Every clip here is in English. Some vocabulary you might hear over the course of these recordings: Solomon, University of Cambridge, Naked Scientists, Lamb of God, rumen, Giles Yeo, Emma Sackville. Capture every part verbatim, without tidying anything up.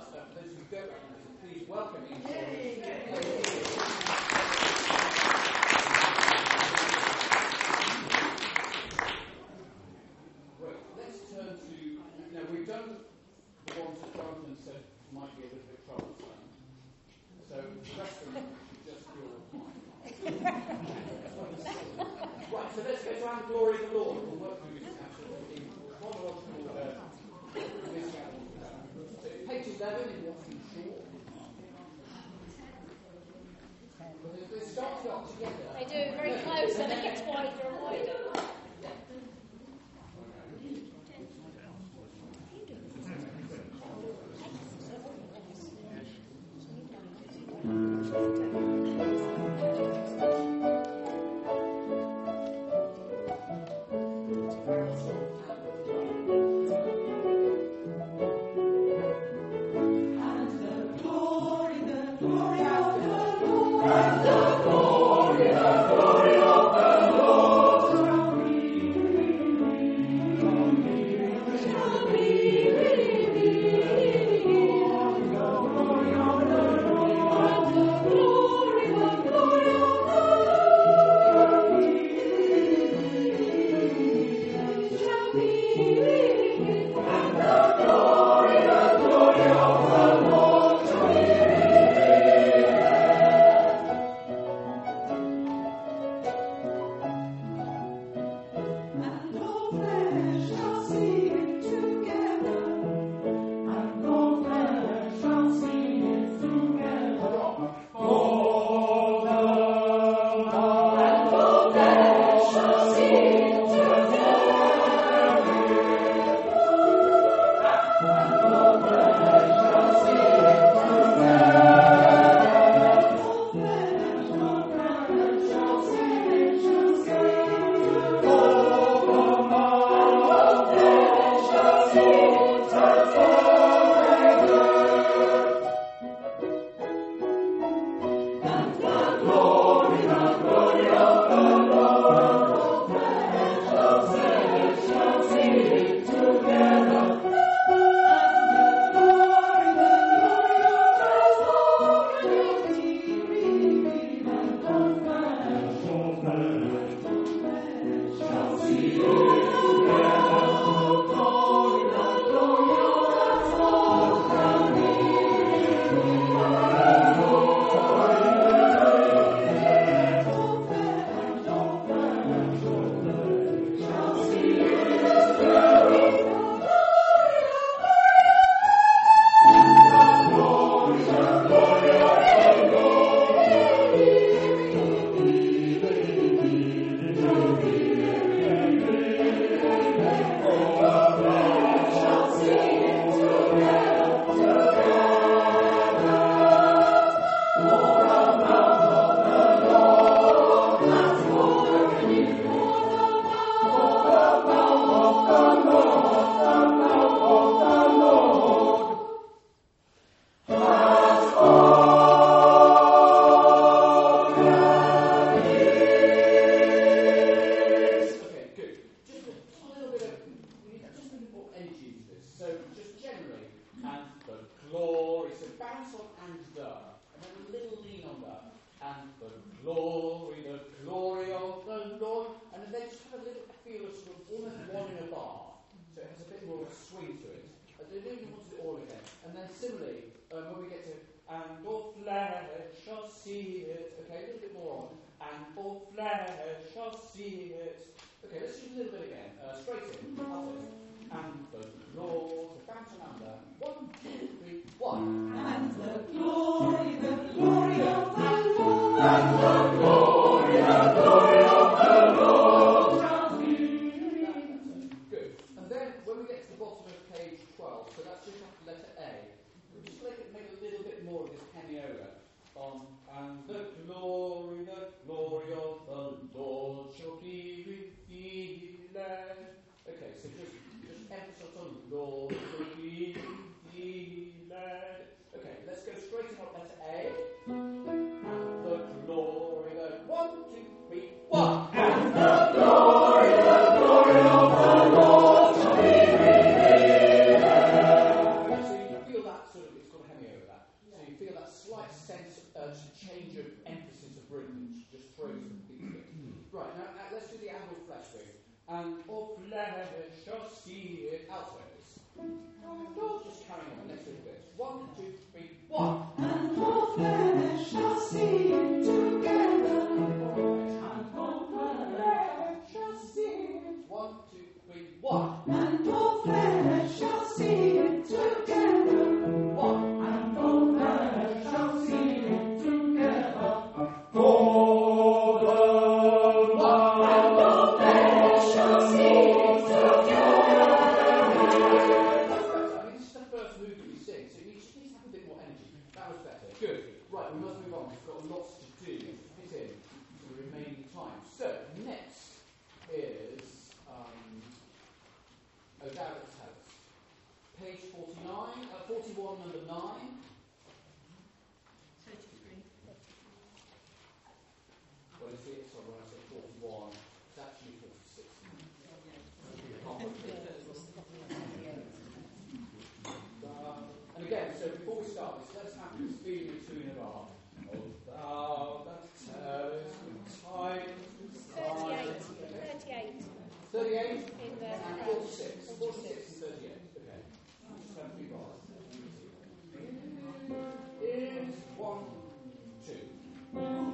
us. So please, please welcome him. Yay. Right, let's turn to, now we've done the ones that Jonathan said might be a little bit troublesome. So the rest of them should just deal with mine. Right, so let's get down to the glory of the Lord. We'll work through this absolutely chronological order. Page eleven in Watson Short. But they start it off together. They do it very close and it gets wider and wider. Letter A, and the glory, the one, two, three, one. and upload your spirit outwards. And all just carrying on, let's do this. One, two, three, one. And all flesh shall see it together. And all flesh shall see it. One, two, three, one. And all flesh shall see it together. One. And all flesh shall see it together. Four. Right, we must move on. We've got lots to do in the remaining time. So, next is um, O'Garrett's House. Page forty-nine, uh, forty-one, number nine. thirty-three. Well, is it? Sorry, I said forty-one. It's actually forty-six. um, and again, so before we start this, let's have this feeling. Oh, that's uh, time. thirty-eight. thirty-eight. thirty-eight? In the and forty-six. forty-six and thirty-eight. Okay. Just have to be right. Is one, two. sixty-one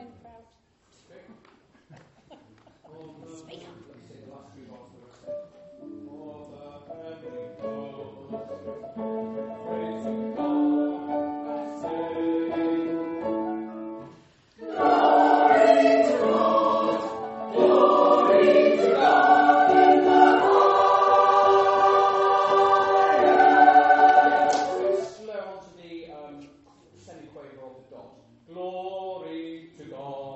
in the crowd. Speak up. Glory to God.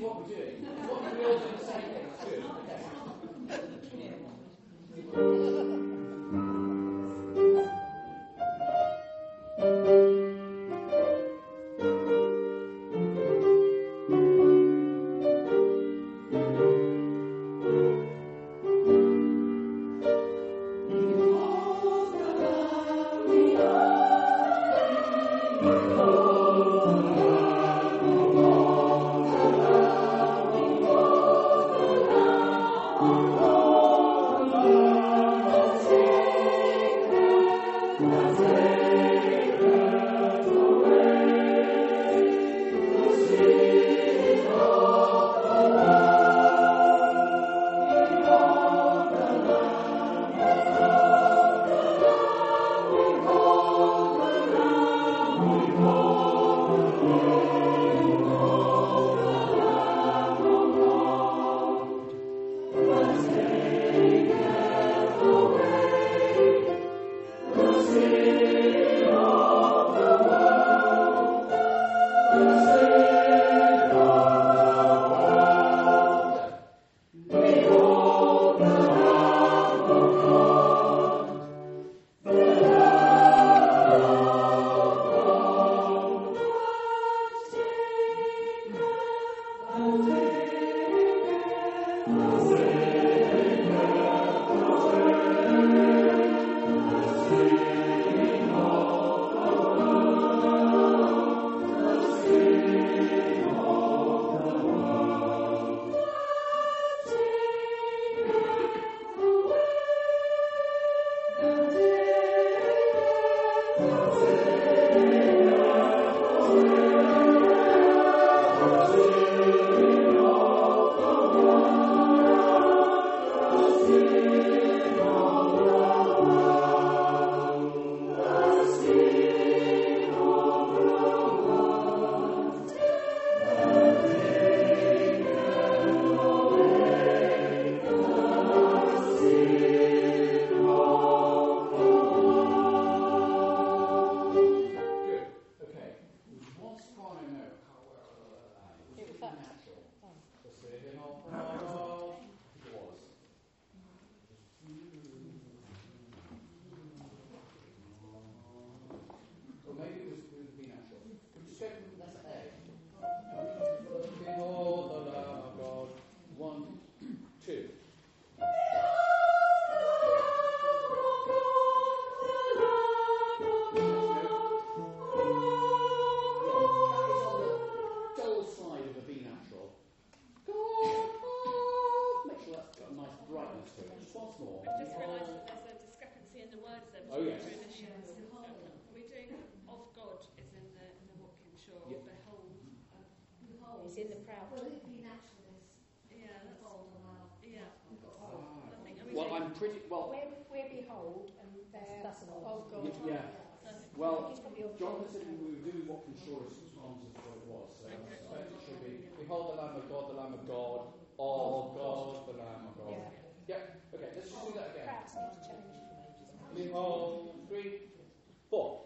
believe what we're doing. What the world's going to say is good. Pretty, well, we're, we're behold and there. That's an old God. Yeah. yeah. Well, Jonathan said we would do what can show us as long as it was. So I suppose it should be behold the Lamb of God, the Lamb of God, all God, the Lamb of God. Yeah. yeah. Okay, let's just do that again. Perhaps need to change. Behold, three, four.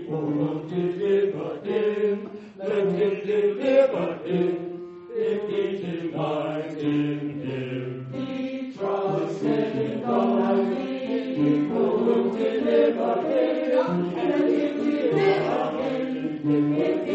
People will deliver him, and if we live him,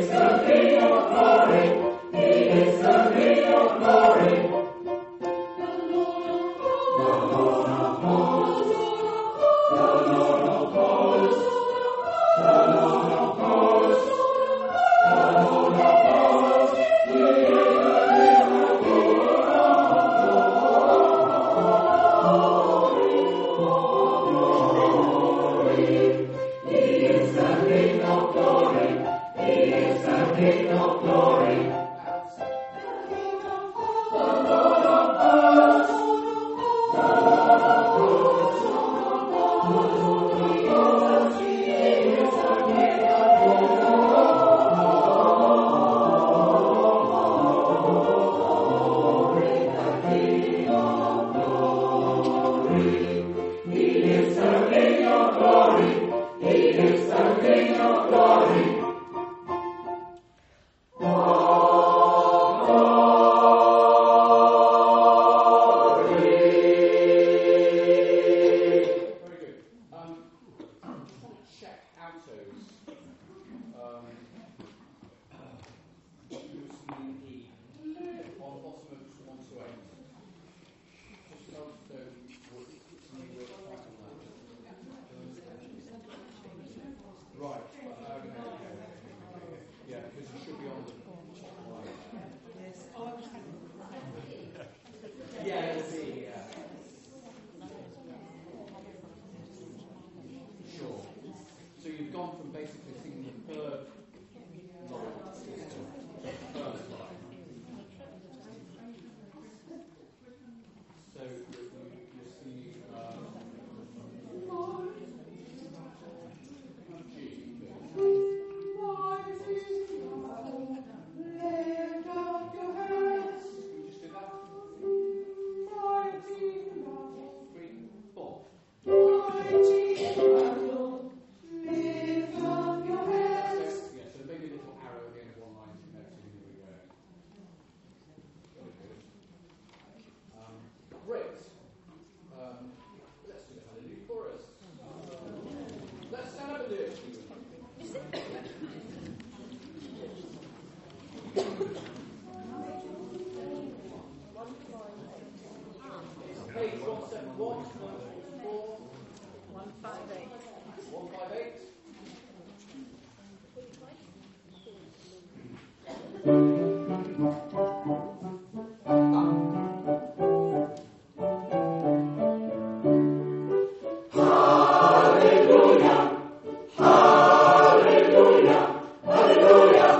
is the King of glory. He is the King of glory. The Lord of hosts. The Lord of hosts. The Lord of hosts. The Lord of hosts. He is the King of glory. He is the King of glory. He is the King of glory. Hallelujah!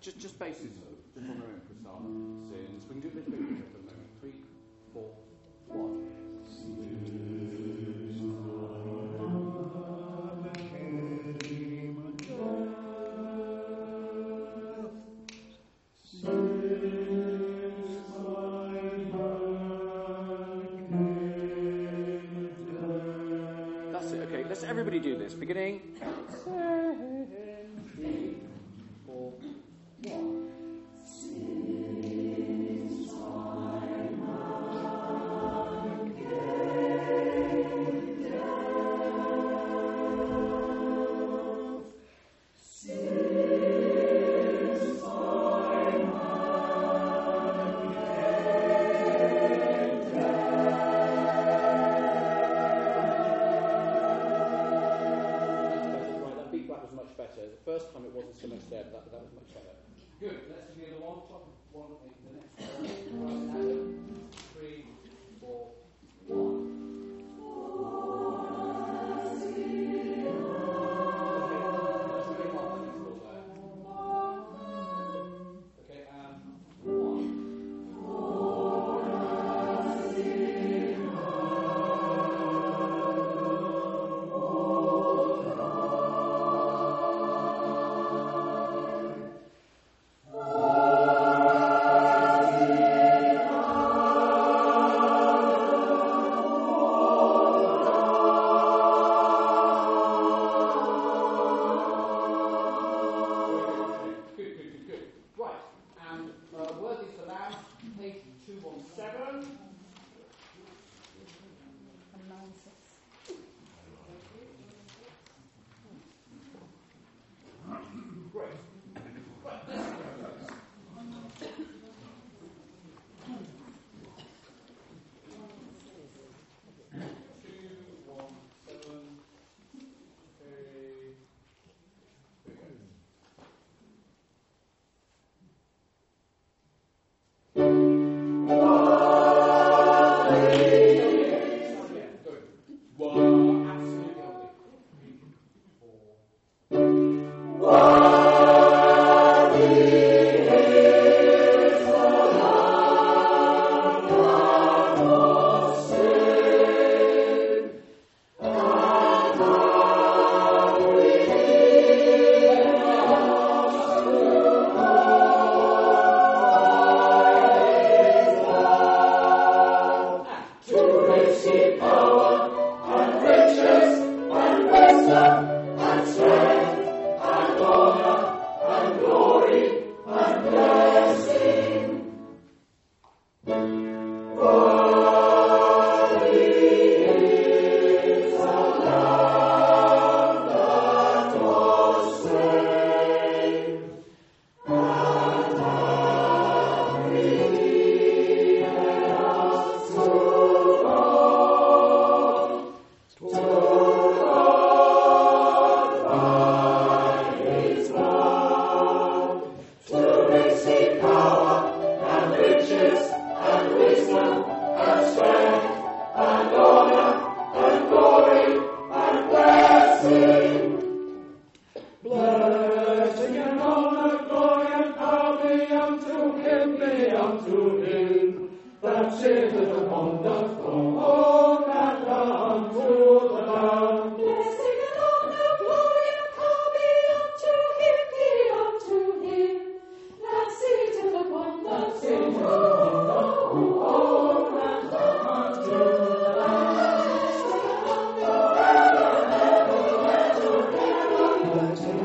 Just, just bases, just on their own for a start. Since we can do a little bit of it for a moment. Three, four, one. That's it. Okay, let's everybody do this. Beginning. to him, be unto him, that changeth the conduct from all that are unto the Lamb. Blessing and honor, glory and power be unto him, be unto him, that changeth the conduct from all that are unto the Lamb. Blessing and honor, glory and power be unto him.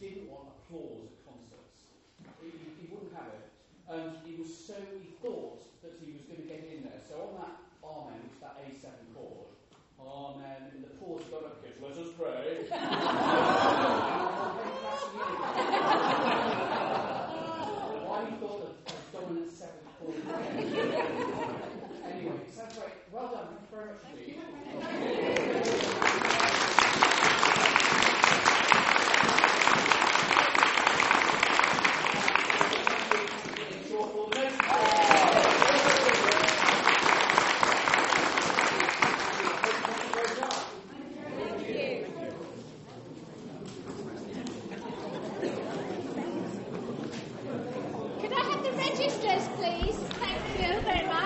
didn't want applause at concerts. He, he wouldn't have it. And he was so, he thought that he was going to get in there. So on that amen, it's that A seven chord, amen, and the pause got up, goes, let us pray. Why he thought that a dominant seventh chord was going to get in. Anyway, it sounds great. Well done, thank you very much for being here. Registers, please. Thank you very much.